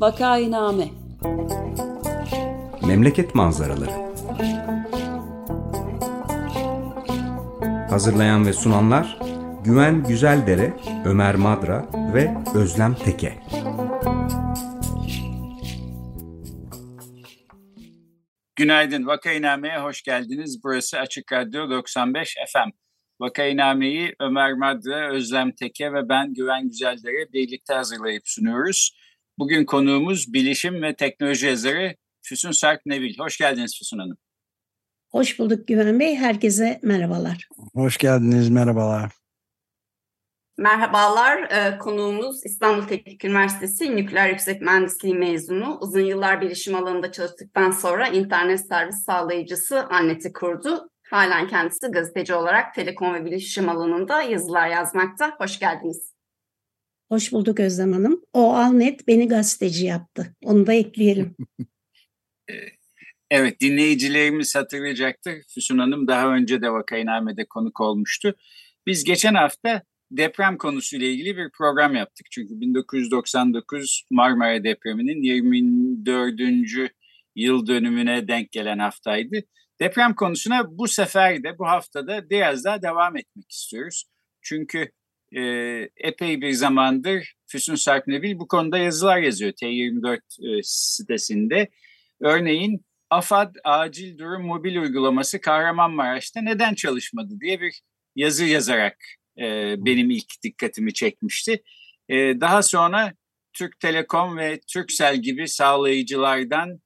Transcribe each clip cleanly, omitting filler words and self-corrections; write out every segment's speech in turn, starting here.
Vakayname. Memleket manzaraları. Hazırlayan ve sunanlar Güven Güzeldere, Ömer Madra ve Özlem Teke. Günaydın. Vakayname'ye hoş geldiniz. Burası Açık Radyo 95 FM. Vakayname'yi Ömer Madra, Özlem Teke ve ben Güven Güzeldere birlikte hazırlayıp sunuyoruz. Bugün konuğumuz bilişim ve teknoloji yazarı Füsun Sarp Nebil. Hoş geldiniz Füsun Hanım. Hoş bulduk Güven Bey. Herkese merhabalar. Hoş geldiniz. Merhabalar. Merhabalar. Konuğumuz İstanbul Teknik Üniversitesi Nükleer Yüksek Mühendisliği mezunu. Uzun yıllar bilişim alanında çalıştıktan sonra internet servis sağlayıcısı Anneti kurdu. Halen kendisi gazeteci olarak telekom ve bilişim alanında yazılar yazmakta. Hoş geldiniz. Hoş bulduk Özlem Hanım. O Annet beni gazeteci yaptı. Onu da ekleyelim. Evet, dinleyicilerimiz hatırlayacaktır. Füsun Hanım daha önce de Vakayname'de konuk olmuştu. Biz geçen hafta deprem konusuyla ilgili bir program yaptık. Çünkü 1999 Marmara depreminin 24. yıl dönümüne denk gelen haftaydı. Deprem konusuna bu sefer de bu haftada biraz daha devam etmek istiyoruz. Çünkü epey bir zamandır Füsun Sarp Nebil bu konuda yazılar yazıyor T24 sitesinde. Örneğin Afad acil durum mobil uygulaması Kahramanmaraş'ta neden çalışmadı diye bir yazı yazarak benim ilk dikkatimi çekmişti. Daha sonra Türk Telekom ve Turkcell gibi sağlayıcılardan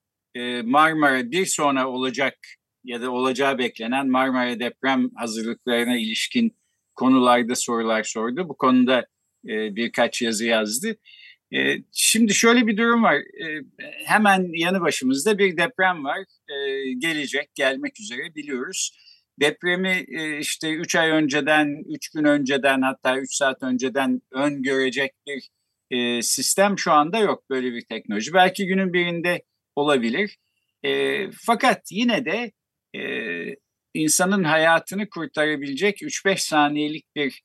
Marmara bir sonra olacak ya da olacağı beklenen Marmara deprem hazırlıklarına ilişkin konularda sorular sordu. Bu konuda birkaç yazı yazdı. Şimdi şöyle bir durum var. Hemen yanı başımızda bir deprem var. Gelmek üzere biliyoruz. Depremi işte 3 ay önceden, 3 gün önceden hatta 3 saat önceden öngörecek bir sistem şu anda yok, böyle bir teknoloji. Belki günün birinde olabilir. Fakat yine de insanın hayatını kurtarabilecek 3-5 saniyelik bir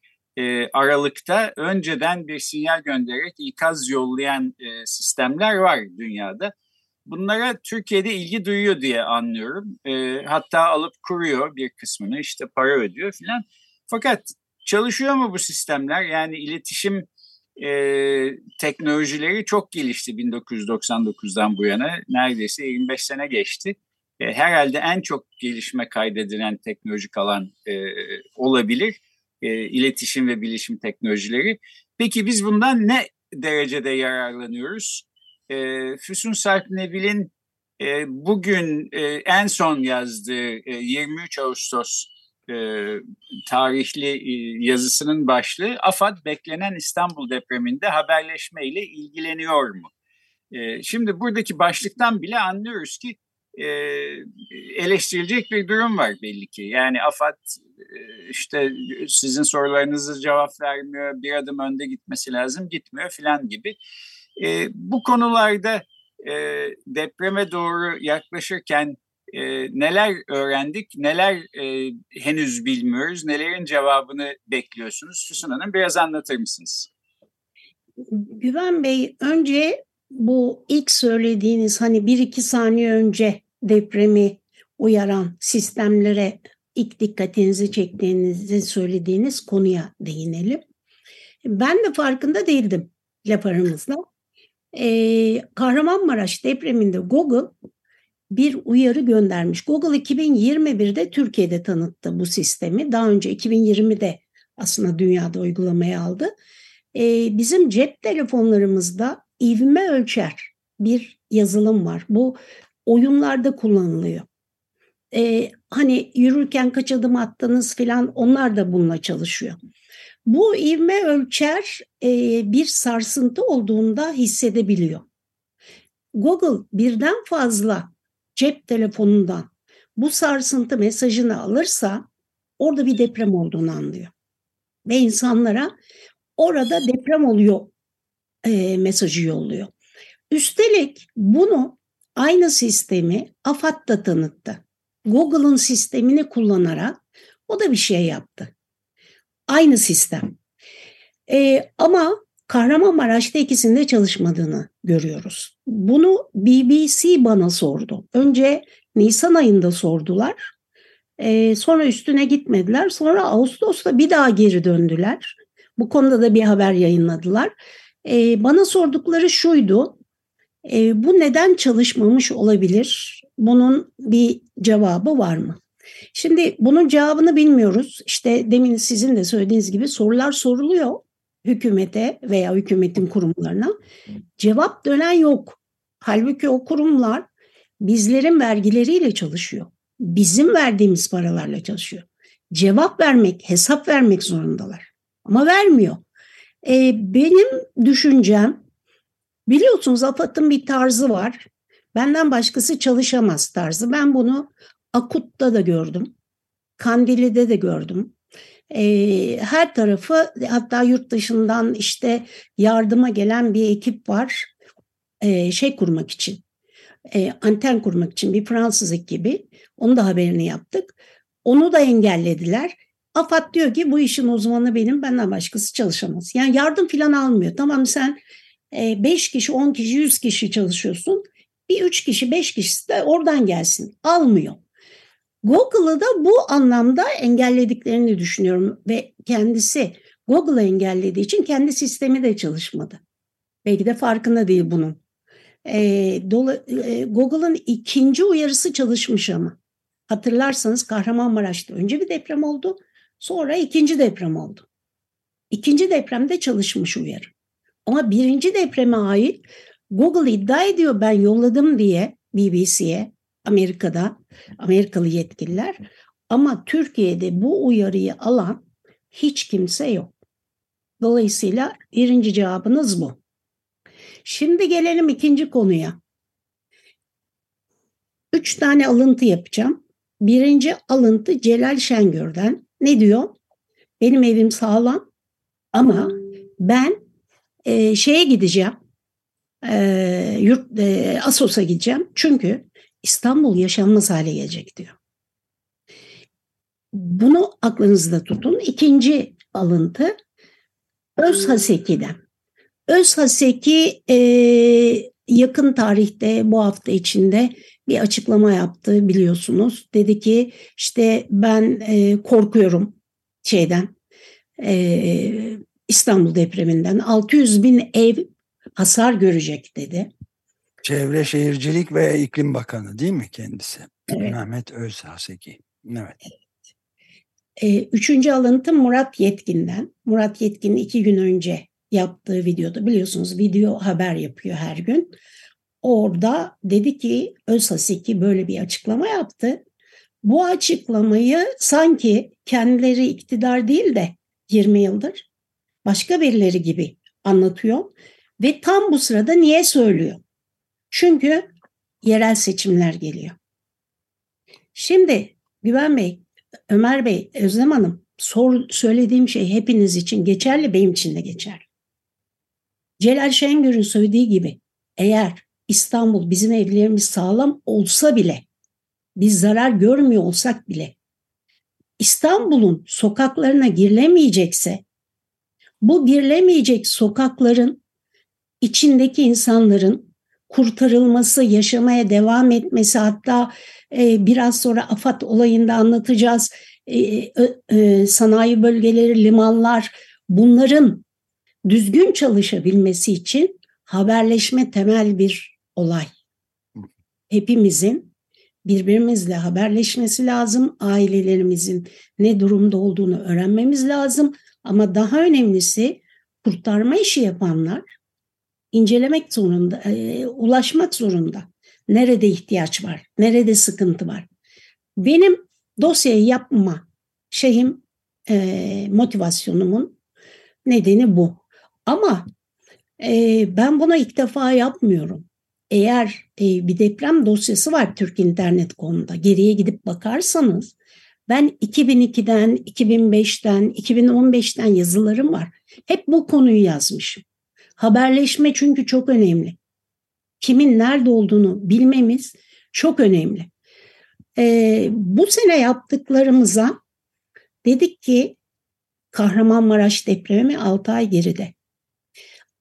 aralıkta önceden bir sinyal göndererek ikaz yollayan sistemler var dünyada. Bunlara Türkiye'de ilgi duyuyor diye anlıyorum. Hatta alıp kuruyor bir kısmını, işte para ödüyor filan. Fakat çalışıyor mu bu sistemler? Yani iletişim teknolojileri çok gelişti 1999'dan bu yana. Neredeyse 25 sene geçti. Herhalde en çok gelişme kaydedilen teknolojik alan olabilir. İletişim ve bilişim teknolojileri. Peki biz bundan ne derecede yararlanıyoruz? Füsun Sarp Nebil'in bugün en son yazdığı 23 Ağustos tarihli yazısının başlığı AFAD beklenen İstanbul depreminde haberleşme ile ilgileniyor mu? Şimdi buradaki başlıktan bile anlıyoruz ki eleştirilecek bir durum var belli ki. Yani AFAD işte sizin sorularınızı cevap vermiyor, bir adım önde gitmesi lazım, gitmiyor filan gibi. Bu konularda depreme doğru yaklaşırken neler öğrendik, neler henüz bilmiyoruz, nelerin cevabını bekliyorsunuz? Füsun Hanım, biraz anlatır mısınız? Güven Bey, önce bu ilk söylediğiniz hani 1-2 saniye önce depremi uyaran sistemlere ilk dikkatinizi çektiğinizi söylediğiniz konuya değinelim. Ben de farkında değildim laf aramızda. Kahramanmaraş depreminde Google bir uyarı göndermiş. Google 2021'de Türkiye'de tanıttı bu sistemi. Daha önce 2020'de aslında dünyada uygulamaya aldı. Bizim cep telefonlarımızda ivme ölçer bir yazılım var. Bu oyunlarda kullanılıyor. Hani yürürken kaç adım attınız filan, onlar da bununla çalışıyor. Bu ivme ölçer bir sarsıntı olduğunda hissedebiliyor. Google birden fazla cep telefonundan bu sarsıntı mesajını alırsa orada bir deprem olduğunu anlıyor. Ve insanlara orada deprem oluyor mesajı yolluyor. Üstelik bunu aynı sistemi AFAD da tanıttı. Google'ın sistemini kullanarak o da bir şey yaptı. Aynı sistem. Ama Kahramanmaraş'ta ikisinde çalışmadığını görüyoruz. Bunu BBC bana sordu. Önce Nisan ayında sordular. Sonra üstüne gitmediler. Sonra Ağustos'ta bir daha geri döndüler. Bu konuda da bir haber yayınladılar. Bana sordukları şuydu. Bu neden çalışmamış olabilir? Bunun bir cevabı var mı? Şimdi bunun cevabını bilmiyoruz. İşte demin sizin de söylediğiniz gibi sorular soruluyor hükümete veya hükümetin kurumlarına. Cevap dönen yok. Halbuki o kurumlar bizlerin vergileriyle çalışıyor. Bizim verdiğimiz paralarla çalışıyor. Cevap vermek, hesap vermek zorundalar. Ama vermiyor. Benim düşüncem, biliyorsunuz Afat'ın bir tarzı var. Benden başkası çalışamaz tarzı. Ben bunu Akut'ta da gördüm. Kandili'de de gördüm. Her tarafı, hatta yurt dışından işte yardıma gelen bir ekip var. Kurmak için. Anten kurmak için bir Fransız ekibi. Onun da haberini yaptık. Onu da engellediler. Afad diyor ki bu işin uzmanı benim, benden başkası çalışamaz. Yani yardım falan almıyor. Tamam, sen 5 kişi, 10 kişi, 100 kişi çalışıyorsun. Bir 3 kişi, 5 kişisi de oradan gelsin. Almıyor. Google'ı da bu anlamda engellediklerini düşünüyorum ve kendisi Google'ı engellediği için kendi sistemi de çalışmadı. Belki de farkında değil bunun. Google'ın ikinci uyarısı çalışmış ama. Hatırlarsanız Kahramanmaraş'ta önce bir deprem oldu, sonra ikinci deprem oldu. İkinci depremde çalışmış uyarı. Ama birinci depreme ait Google iddia ediyor ben yolladım diye BBC'ye, Amerika'da, Amerikalı yetkililer. Ama Türkiye'de bu uyarıyı alan hiç kimse yok. Dolayısıyla birinci cevabınız bu. Şimdi gelelim ikinci konuya. 3 tane alıntı yapacağım. Birinci alıntı Celal Şengör'den. Ne diyor? Benim evim sağlam ama ben gideceğim. Assos'a gideceğim. Çünkü İstanbul yaşanmaz hale gelecek diyor. Bunu aklınızda tutun. İkinci alıntı Özhaseki'den. Özhaseki yakın tarihte bu hafta içinde bir açıklama yaptı biliyorsunuz. Dedi ki işte ben korkuyorum İstanbul depreminden. 600 bin ev hasar görecek dedi. Çevre Şehircilik ve İklim Bakanı değil mi kendisi? Evet. Mehmet Özhaseki. Evet. Üçüncü alıntı Murat Yetkin'den. Murat Yetkin 2 gün önce yaptığı videoda, biliyorsunuz video haber yapıyor her gün. Orada dedi ki Özhaseki böyle bir açıklama yaptı. Bu açıklamayı sanki kendileri iktidar değil de 20 yıldır başka birileri gibi anlatıyor. Ve tam bu sırada niye söylüyor? Çünkü yerel seçimler geliyor. Şimdi Güven Bey, Ömer Bey, Özlem Hanım, söylediğim şey hepiniz için geçerli, benim için de geçerli. Celal Şengör'ün söylediği gibi eğer İstanbul bizim evlerimiz sağlam olsa bile, biz zarar görmüyor olsak bile, İstanbul'un sokaklarına girilemeyecekse, bu girilemeyecek sokakların içindeki insanların kurtarılması, yaşamaya devam etmesi, hatta biraz sonra AFAD olayında anlatacağız, sanayi bölgeleri, limanlar, bunların düzgün çalışabilmesi için haberleşme temel bir olay. Hepimizin birbirimizle haberleşmesi lazım, ailelerimizin ne durumda olduğunu öğrenmemiz lazım. Ama daha önemlisi kurtarma işi yapanlar incelemek zorunda, ulaşmak zorunda. Nerede ihtiyaç var, nerede sıkıntı var. Benim dosyayı yapma motivasyonumun nedeni bu. Ama ben bunu ilk defa yapmıyorum. Eğer bir deprem dosyası var Türk İnternet.com'da, geriye gidip bakarsanız ben 2002'den, 2005'ten, 2015'ten yazılarım var. Hep bu konuyu yazmışım. Haberleşme çünkü çok önemli. Kimin nerede olduğunu bilmemiz çok önemli. Bu sene yaptıklarımıza dedik ki Kahramanmaraş depremi 6 ay geride.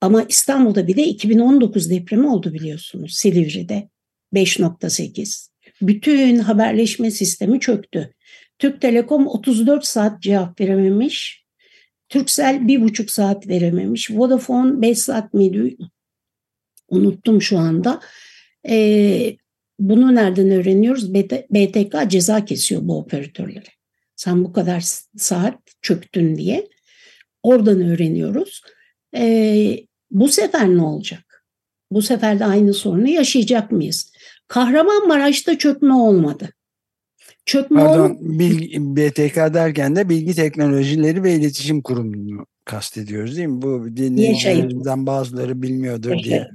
Ama İstanbul'da bir de 2019 depremi oldu biliyorsunuz, Silivri'de 5.8. Bütün haberleşme sistemi çöktü. Türk Telekom 34 saat cevap verememiş. Turkcell 1,5 saat verememiş. Vodafone 5 saat miydi? Unuttum şu anda. Bunu nereden öğreniyoruz? BTK ceza kesiyor bu operatörlere. Sen bu kadar saat çöktün diye. Oradan öğreniyoruz. Bu sefer ne olacak? Bu sefer de aynı sorunu yaşayacak mıyız? Kahramanmaraş'ta çökme olmadı. BTK derken de Bilgi Teknolojileri ve İletişim Kurumu'nu kastediyoruz değil mi? Bu dinleyicilerimizden bazıları bilmiyordur diye.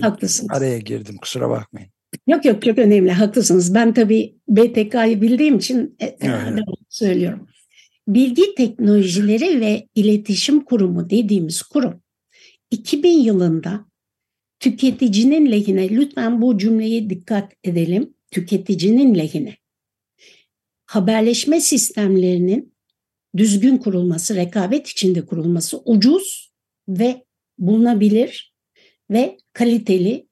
Haklısınız. Araya girdim, kusura bakmayın. Yok, çok önemli, haklısınız. Ben tabii BTK'yı bildiğim için söylüyorum. Bilgi Teknolojileri ve İletişim Kurumu dediğimiz kurum 2000 yılında tüketicinin lehine, lütfen bu cümleye dikkat edelim, tüketicinin lehine haberleşme sistemlerinin düzgün kurulması, rekabet içinde kurulması, ucuz ve bulunabilir ve kaliteli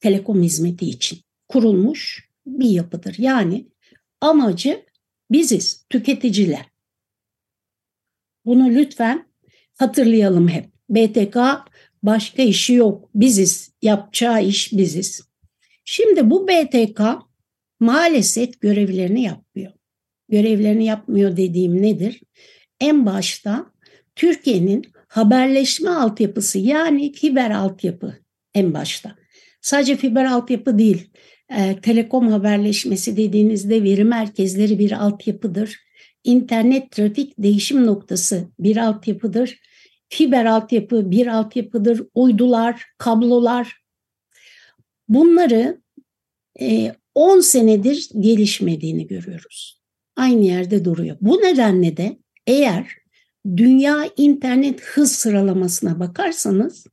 telekom hizmeti için kurulmuş bir yapıdır. Yani amacı biziz, tüketiciler. Bunu lütfen hatırlayalım hep. BTK başka işi yok, biziz, yapacağı iş biziz. Şimdi bu BTK maalesef görevlerini yapmıyor. Görevlerini yapmıyor dediğim nedir? En başta Türkiye'nin haberleşme altyapısı, yani fiber altyapı en başta. Sadece fiber altyapı değil, telekom haberleşmesi dediğinizde veri merkezleri bir altyapıdır. İnternet trafik değişim noktası bir altyapıdır. Fiber altyapı bir altyapıdır. Uydular, kablolar. Bunları 10 senedir gelişmediğini görüyoruz. Aynı yerde duruyor. Bu nedenle de eğer dünya internet hız sıralamasına bakarsanız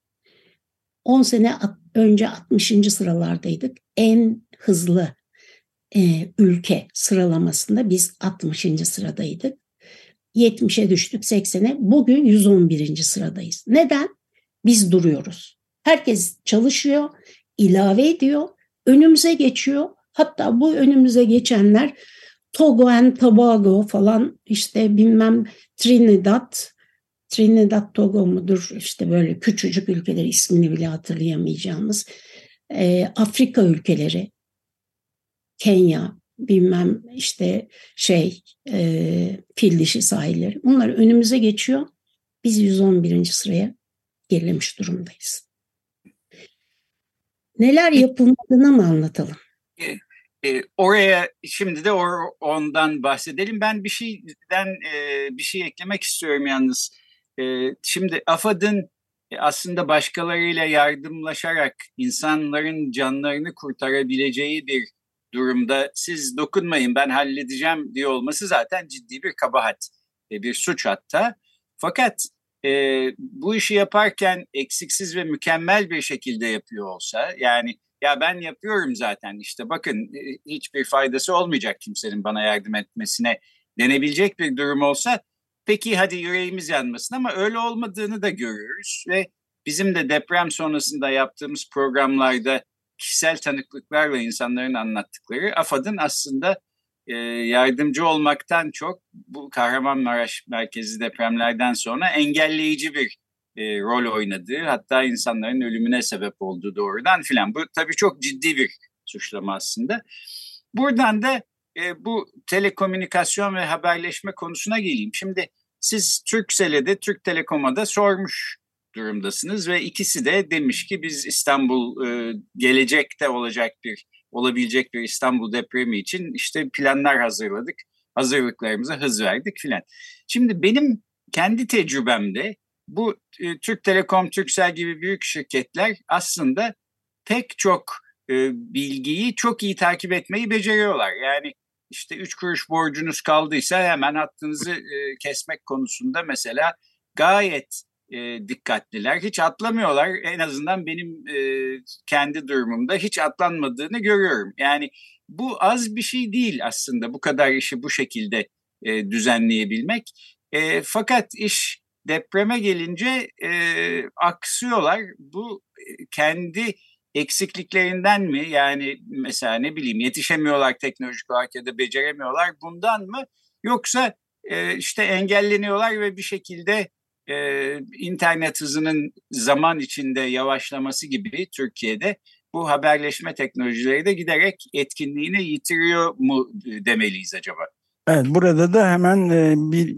10 sene önce 60. sıralardaydık. En hızlı ülke sıralamasında biz 60. sıradaydık. 70'e düştük, 80'e. Bugün 111. sıradayız. Neden? Biz duruyoruz. Herkes çalışıyor, ilave ediyor, önümüze geçiyor. Hatta bu önümüze geçenler Togo and Tobago falan, işte bilmem Trinidad Togo mudur, işte böyle küçücük ülkeler, ismini bile hatırlayamayacağımız Afrika ülkeleri, Kenya, bilmem işte fil dişi sahilleri, bunlar önümüze geçiyor. Biz 111. sıraya gerilemiş durumdayız. Neler yapılmadığını mı anlatalım? Oraya şimdi de ondan bahsedelim. Ben bir şey eklemek istiyorum yalnız. Şimdi Afad'ın aslında başkalarıyla yardımlaşarak insanların canlarını kurtarabileceği bir durumda siz dokunmayın ben halledeceğim diye olması zaten ciddi bir kabahat, bir suç hatta. Fakat bu işi yaparken eksiksiz ve mükemmel bir şekilde yapıyor olsa, yani ya ben yapıyorum zaten işte bakın hiçbir faydası olmayacak kimsenin bana yardım etmesine denebilecek bir durum olsa peki hadi yüreğimiz yanmasın, ama öyle olmadığını da görüyoruz ve bizim de deprem sonrasında yaptığımız programlarda kişisel tanıklıklarla insanların anlattıkları AFAD'ın aslında yardımcı olmaktan çok bu Kahramanmaraş merkezi depremlerden sonra engelleyici bir rol oynadığı, hatta insanların ölümüne sebep olduğu doğrudan filan. Bu tabii çok ciddi bir suçlama aslında. Buradan da bu telekomünikasyon ve haberleşme konusuna geleyim. Şimdi siz Turkcell'e de Türk Telekom'a da sormuş durumdasınız ve ikisi de demiş ki biz İstanbul gelecekte olabilecek bir İstanbul depremi için işte planlar hazırladık, hazırlıklarımıza hız verdik filan. Şimdi benim kendi tecrübemde bu Türk Telekom, Turkcell gibi büyük şirketler aslında pek çok bilgiyi çok iyi takip etmeyi beceriyorlar. Yani işte 3 kuruş borcunuz kaldıysa hemen hattınızı kesmek konusunda mesela gayet dikkatliler. Hiç atlamıyorlar. En azından benim kendi durumumda hiç atlanmadığını görüyorum. Yani bu az bir şey değil aslında, bu kadar işi bu şekilde düzenleyebilmek. Fakat iş depreme gelince aksıyorlar. Bu kendi eksikliklerinden mi? Yani mesela ne bileyim yetişemiyorlar teknolojik olarak ya da beceremiyorlar bundan mı? Yoksa işte engelleniyorlar ve bir şekilde internet hızının zaman içinde yavaşlaması gibi Türkiye'de bu haberleşme teknolojileri de giderek etkinliğini yitiriyor mu demeliyiz acaba? Evet, burada da hemen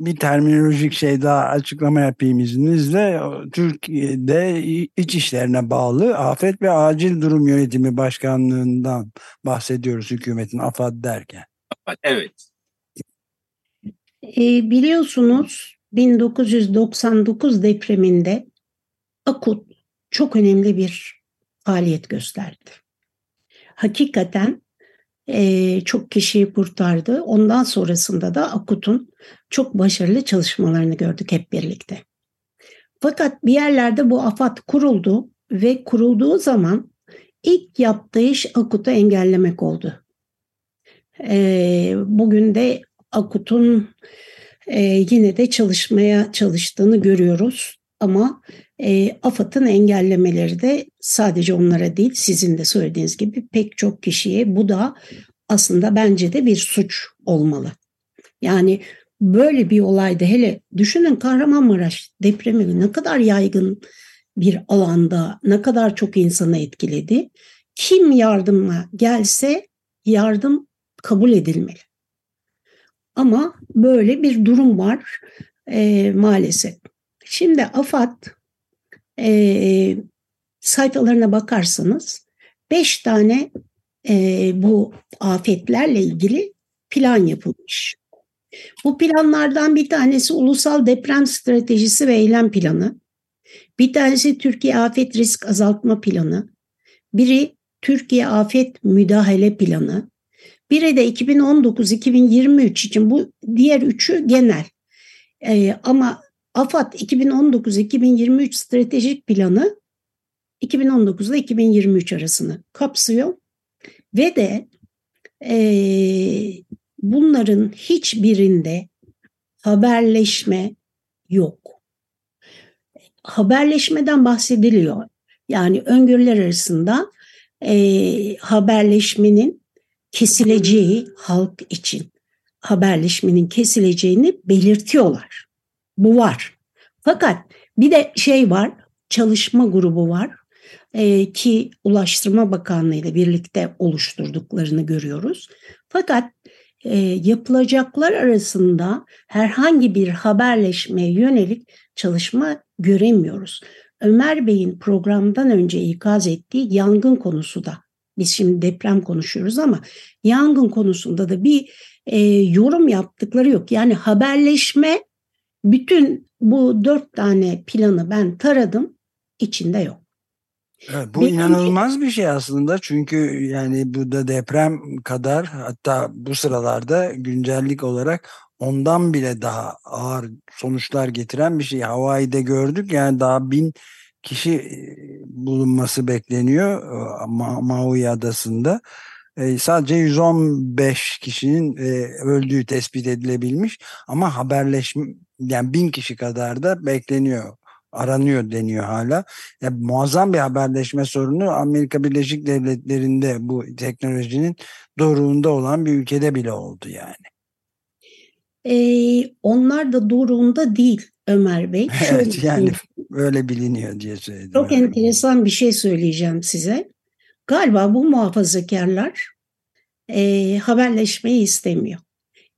bir terminolojik şey daha açıklama yapayım izninizle. Türkiye'de iç işlerine bağlı Afet ve Acil Durum Yönetimi Başkanlığı'ndan bahsediyoruz hükümetin, Afad derken. Evet. Biliyorsunuz 1999 depreminde Akut çok önemli bir faaliyet gösterdi. Hakikaten çok kişiyi kurtardı. Ondan sonrasında da Akut'un çok başarılı çalışmalarını gördük hep birlikte. Fakat bir yerlerde bu AFAD kuruldu ve kurulduğu zaman ilk yaptığı iş Akut'u engellemek oldu. Bugün de Akut'un yine de çalışmaya çalıştığını görüyoruz. Ama AFAD'ın engellemeleri de sadece onlara değil, sizin de söylediğiniz gibi pek çok kişiye, bu da aslında bence de bir suç olmalı. Yani böyle bir olayda, hele düşünün Kahramanmaraş depremi ne kadar yaygın bir alanda, ne kadar çok insanı etkiledi. Kim yardıma gelse yardım kabul edilmeli. Ama böyle bir durum var maalesef. Şimdi AFAD sayfalarına bakarsanız 5 tane bu afetlerle ilgili plan yapılmış. Bu planlardan bir tanesi Ulusal Deprem Stratejisi ve Eylem Planı. Bir tanesi Türkiye Afet Risk Azaltma Planı. Biri Türkiye Afet Müdahale Planı. Biri de 2019-2023 için, bu diğer üçü genel. Ama AFAD 2019-2023 stratejik planı 2019'da 2023 arasını kapsıyor ve de bunların hiçbirinde haberleşme yok. Haberleşmeden bahsediliyor. Yani öngörüler arasında haberleşmenin kesileceği, halk için haberleşmenin kesileceğini belirtiyorlar. Bu var. Fakat bir de şey var, çalışma grubu var ki Ulaştırma Bakanlığı ile birlikte oluşturduklarını görüyoruz. Fakat yapılacaklar arasında herhangi bir haberleşmeye yönelik çalışma göremiyoruz. Ömer Bey'in programdan önce ikaz ettiği yangın konusu da, biz şimdi deprem konuşuyoruz ama yangın konusunda da bir yorum yaptıkları yok. Yani haberleşme, bütün bu 4 tane planı ben taradım, içinde yok. Evet, bu inanılmaz bir şey aslında, çünkü yani bu da deprem kadar, hatta bu sıralarda güncellik olarak ondan bile daha ağır sonuçlar getiren bir şey. Hawaii'de gördük, yani daha 1000 kişi bulunması bekleniyor Maui Adası'nda. Sadece 115 kişinin öldüğü tespit edilebilmiş, ama haberleşme, yani 1000 kişi kadar da bekleniyor, aranıyor deniyor hala. Yani muazzam bir haberleşme sorunu Amerika Birleşik Devletleri'nde, bu teknolojinin doruğunda olan bir ülkede bile oldu yani. Onlar da doruğunda değil Ömer Bey. Evet, yani öyle biliniyor diye söyledim. Çok enteresan bir şey söyleyeceğim size. Galiba bu muhafazakarlar haberleşmeyi istemiyor.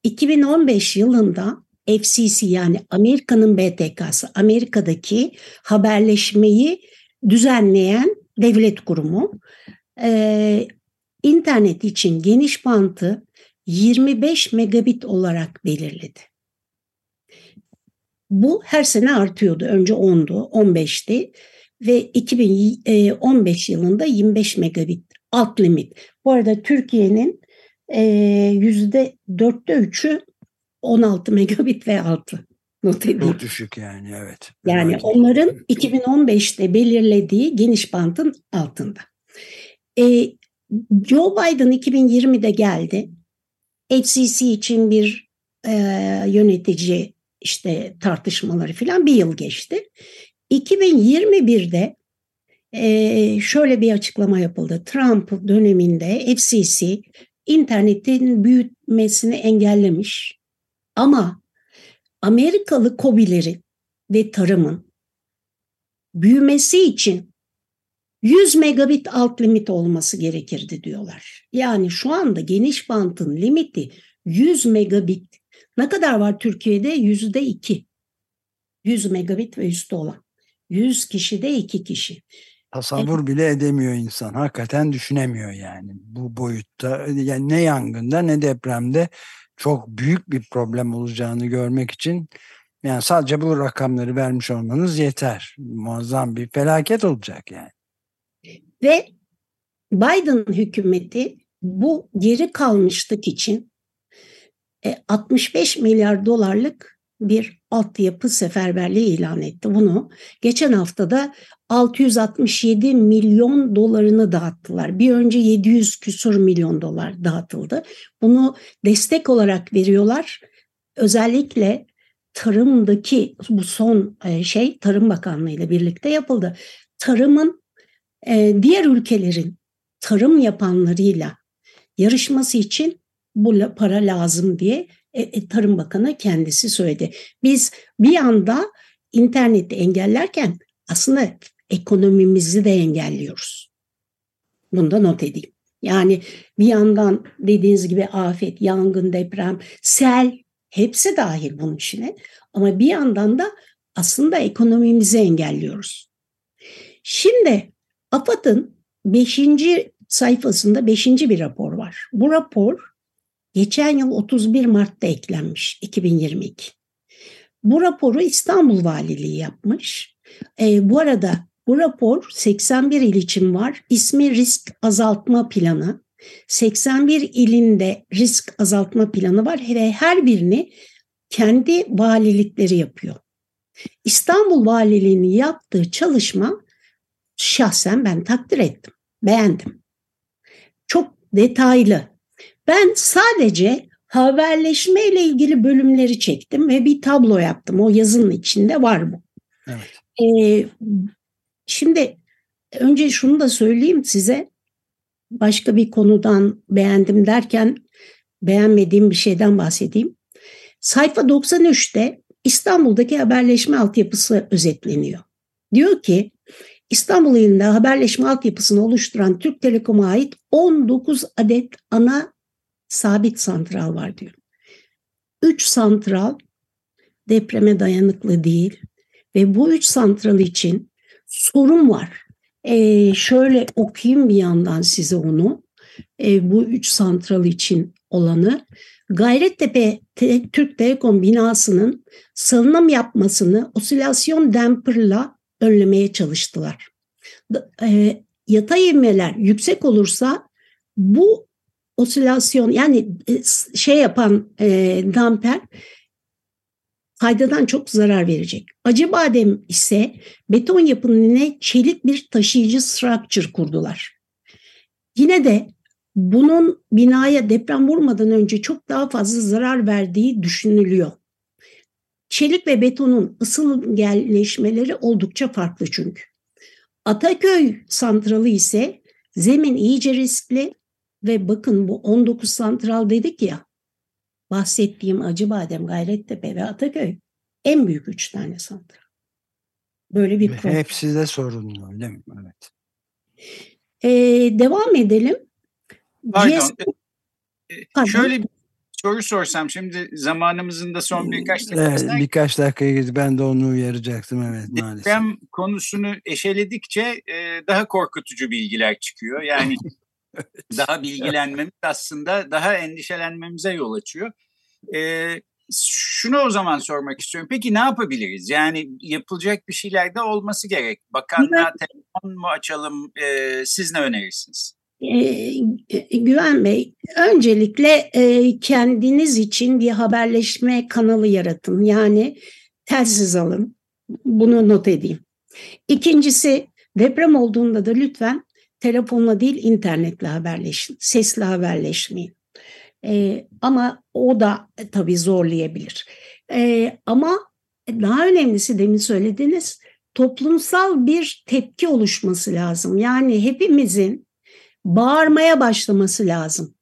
2015 yılında FCC, yani Amerika'nın BTK'sı, Amerika'daki haberleşmeyi düzenleyen devlet kurumu, internet için geniş bantı 25 megabit olarak belirledi. Bu her sene artıyordu. Önce 10'du, 15'ti. Ve 2015 yılında 25 megabit alt limit. Bu arada Türkiye'nin %4'te 3'ü 16 megabit ve altı. Çok düşük yani, evet. Yani onların 2015'te belirlediği geniş bantın altında. Joe Biden 2020'de geldi. FCC için bir yönetici işte tartışmaları falan bir yıl geçti. 2021'de şöyle bir açıklama yapıldı. Trump döneminde FCC internetin büyümesini engellemiş ama Amerikalı KOBİ'lerin ve tarımın büyümesi için 100 megabit alt limit olması gerekirdi diyorlar. Yani şu anda geniş bantın limiti 100 megabit. Ne kadar var Türkiye'de? %2. 100 megabit ve üstü olan. 100 kişide 2 kişi. Tasavvur bile edemiyor insan. Hakikaten düşünemiyor yani bu boyutta. Yani ne yangında ne depremde çok büyük bir problem olacağını görmek için yani sadece bu rakamları vermiş olmanız yeter. Muazzam bir felaket olacak yani. Ve Biden hükümeti bu geri kalmışlık için 65 milyar dolarlık bir altyapı seferberliği ilan etti. Bunu geçen haftada 667 milyon dolarını dağıttılar. Bir önce 700 küsur milyon dolar dağıtıldı. Bunu destek olarak veriyorlar. Özellikle tarımdaki bu son şey Tarım Bakanlığı ile birlikte yapıldı. Tarımın diğer ülkelerin tarım yapanlarıyla yarışması için bu para lazım diye Tarım Bakanı kendisi söyledi. Biz bir yanda interneti engellerken aslında ekonomimizi de engelliyoruz. Bunu da not edeyim. Yani bir yandan dediğiniz gibi afet, yangın, deprem, sel hepsi dahil bunun içine. Ama bir yandan da aslında ekonomimizi engelliyoruz. Şimdi Afat'ın 5. sayfasında 5. bir rapor var. Bu rapor geçen yıl 31 Mart'ta eklenmiş, 2022. Bu raporu İstanbul Valiliği yapmış. Bu arada bu rapor 81 il için var. İsmi risk azaltma planı. 81 ilinde risk azaltma planı var ve her birini kendi valilikleri yapıyor. İstanbul Valiliği'nin yaptığı çalışma şahsen ben takdir ettim, beğendim. Çok detaylı. Ben sadece haberleşme ile ilgili bölümleri çektim ve bir tablo yaptım. O yazının içinde var bu. Evet. Şimdi önce şunu da söyleyeyim size. Başka bir konudan beğendim derken beğenmediğim bir şeyden bahsedeyim. Sayfa 93'te İstanbul'daki haberleşme altyapısı özetleniyor. Diyor ki İstanbul ilinde haberleşme altyapısını oluşturan Türk Telekom'a ait 19 adet ana sabit santral var diyor. 3 santral depreme dayanıklı değil ve bu 3 santral için sorun var. Şöyle okuyayım bir yandan size onu. Bu 3 santral için olanı. Gayrettepe Türk Telekom binasının salınım yapmasını osilasyon damperla önlemeye çalıştılar. Yatay ivmeler yüksek olursa bu osilasyon yani şey yapan damper faydadan çok zarar verecek. Acıbadem ise beton yapının yine çelik bir taşıyıcı structure kurdular. Yine de bunun binaya deprem vurmadan önce çok daha fazla zarar verdiği düşünülüyor. Çelik ve betonun ısı engelleşmeleri oldukça farklı çünkü. Ataköy santralı ise zemin iyice riskli ve bakın bu 19 santral dedik ya, bahsettiğim Acıbadem, Gayrettepe ve Ataköy en büyük 3 tane santral. Böyle bir problem. Hepsi de sorunlu öyle mi? Evet. Devam edelim. Şöyle bir soru sorsam şimdi zamanımızın da son birkaç dakikası. Evet, birkaç dakikaya gitti. Ben de onu uyaracaktım evet maalesef. Deprem konusunu eşeledikçe daha korkutucu bilgiler çıkıyor. Yani daha bilgilenmemiz aslında daha endişelenmemize yol açıyor. Şunu o zaman sormak istiyorum. Peki ne yapabiliriz? Yani yapılacak bir şeyler de olması gerek. Bakanlığa telefon mu açalım? Siz ne önerirsiniz? Güven Bey, öncelikle kendiniz için bir haberleşme kanalı yaratın. Yani telsiz alın. Bunu not edeyim. İkincisi, deprem olduğunda da lütfen telefonla değil internetle haberleşin. Sesle haberleşmeyin. Ama o da tabii zorlayabilir. Ama daha önemlisi demin söylediğiniz toplumsal bir tepki oluşması lazım. Yani hepimizin bağırmaya başlaması lazım.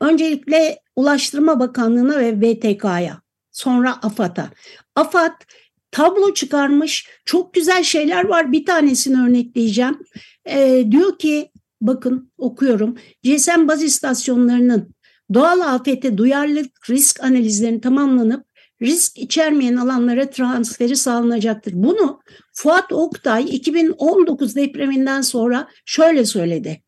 Öncelikle Ulaştırma Bakanlığı'na ve BTK'ya, sonra AFAD'a. AFAD tablo çıkarmış, çok güzel şeyler var. Bir tanesini örnekleyeceğim. Diyor ki, bakın okuyorum, GSM baz istasyonlarının doğal afete duyarlılık risk analizlerinin tamamlanıp risk içermeyen alanlara transferi sağlanacaktır. Bunu Fuat Oktay 2019 depreminden sonra şöyle söyledi.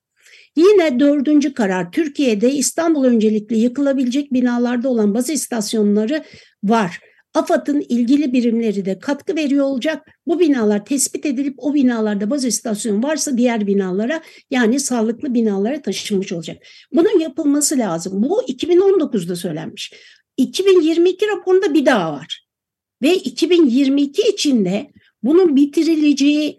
Yine 4. karar, Türkiye'de İstanbul öncelikli yıkılabilecek binalarda olan baz istasyonları var. AFAD'ın ilgili birimleri de katkı veriyor olacak. Bu binalar tespit edilip o binalarda baz istasyonu varsa diğer binalara, yani sağlıklı binalara taşınmış olacak. Bunun yapılması lazım. Bu 2019'da söylenmiş. 2022 raporunda bir daha var. Ve 2022 içinde bunun bitirileceği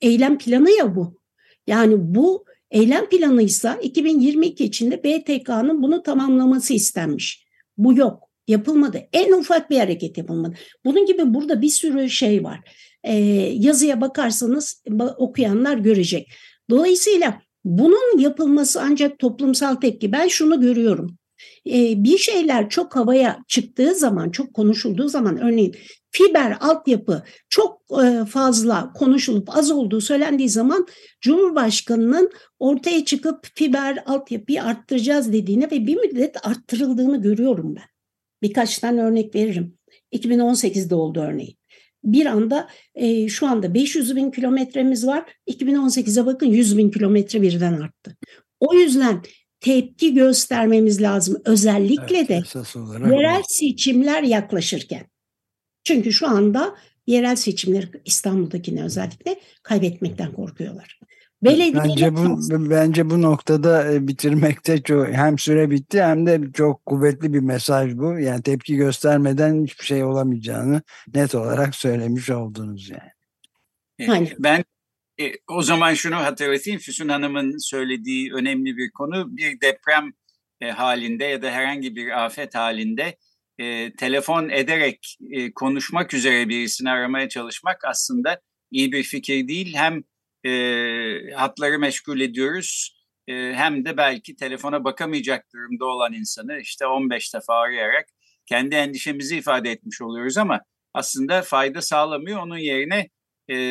eylem planı ya bu. Yani bu eylem planıysa 2022 içinde BTK'nın bunu tamamlaması istenmiş. Bu yok. Yapılmadı. En ufak bir hareket yapılmadı. Bunun gibi burada bir sürü şey var. Yazıya bakarsanız okuyanlar görecek. Dolayısıyla bunun yapılması ancak toplumsal tepki. Ben şunu görüyorum. Bir şeyler çok havaya çıktığı zaman, çok konuşulduğu zaman, örneğin fiber altyapı çok fazla konuşulup az olduğu söylendiği zaman Cumhurbaşkanı'nın ortaya çıkıp fiber altyapıyı arttıracağız dediğini ve bir müddet arttırıldığını görüyorum ben. Birkaç tane örnek veririm. 2018'de oldu örneğin. Bir anda şu anda 500 bin kilometremiz var. 2018'e bakın 100 bin kilometre birden arttı. O yüzden tepki göstermemiz lazım. Özellikle evet, de yerel seçimler yaklaşırken. Çünkü şu anda yerel seçimleri, İstanbul'dakine özellikle, kaybetmekten korkuyorlar. Bence bu noktada bitirmekte çok, hem süre bitti hem de çok kuvvetli bir mesaj bu. Yani tepki göstermeden hiçbir şey olamayacağını net olarak söylemiş oldunuz yani. Aynen. Ben o zaman şunu hatırlatayım. Füsun Hanım'ın söylediği önemli bir konu, bir deprem halinde ya da herhangi bir afet halinde telefon ederek konuşmak üzere birisini aramaya çalışmak aslında iyi bir fikir değil. Hem hatları meşgul ediyoruz hem de belki telefona bakamayacak durumda olan insanı işte 15 defa arayarak kendi endişemizi ifade etmiş oluyoruz ama aslında fayda sağlamıyor. Onun yerine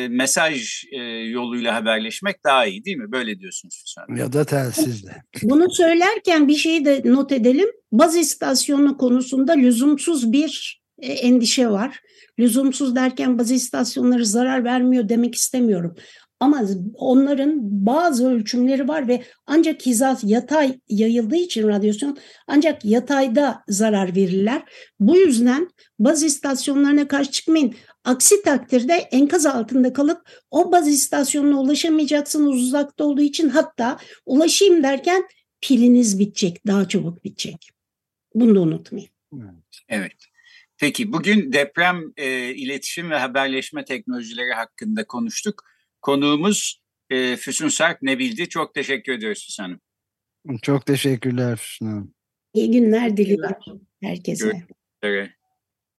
mesaj yoluyla haberleşmek daha iyi değil mi? Böyle diyorsunuz Füsun. Ya da telsizle. Bunu söylerken bir şeyi de not edelim. Baz istasyonu konusunda lüzumsuz bir endişe var. Lüzumsuz derken baz istasyonları zarar vermiyor demek istemiyorum. Ama onların bazı ölçümleri var ve ancak hizası yatay yayıldığı için radyasyon ancak yatayda zarar verirler. Bu yüzden baz istasyonlarına karşı çıkmayın. Aksi takdirde enkaz altında kalıp o baz istasyonuna ulaşamayacaksınız uzakta olduğu için, hatta ulaşayım derken piliniz bitecek, daha çabuk bitecek. Bunu da unutmayın. Evet. Peki bugün deprem, iletişim ve haberleşme teknolojileri hakkında konuştuk. Konuğumuz Füsun Sarp Nebil'di. Çok teşekkür ediyoruz Füsun Hanım. Çok teşekkürler Füsun Hanım. İyi günler diliyorum herkese. Görüşmek üzere.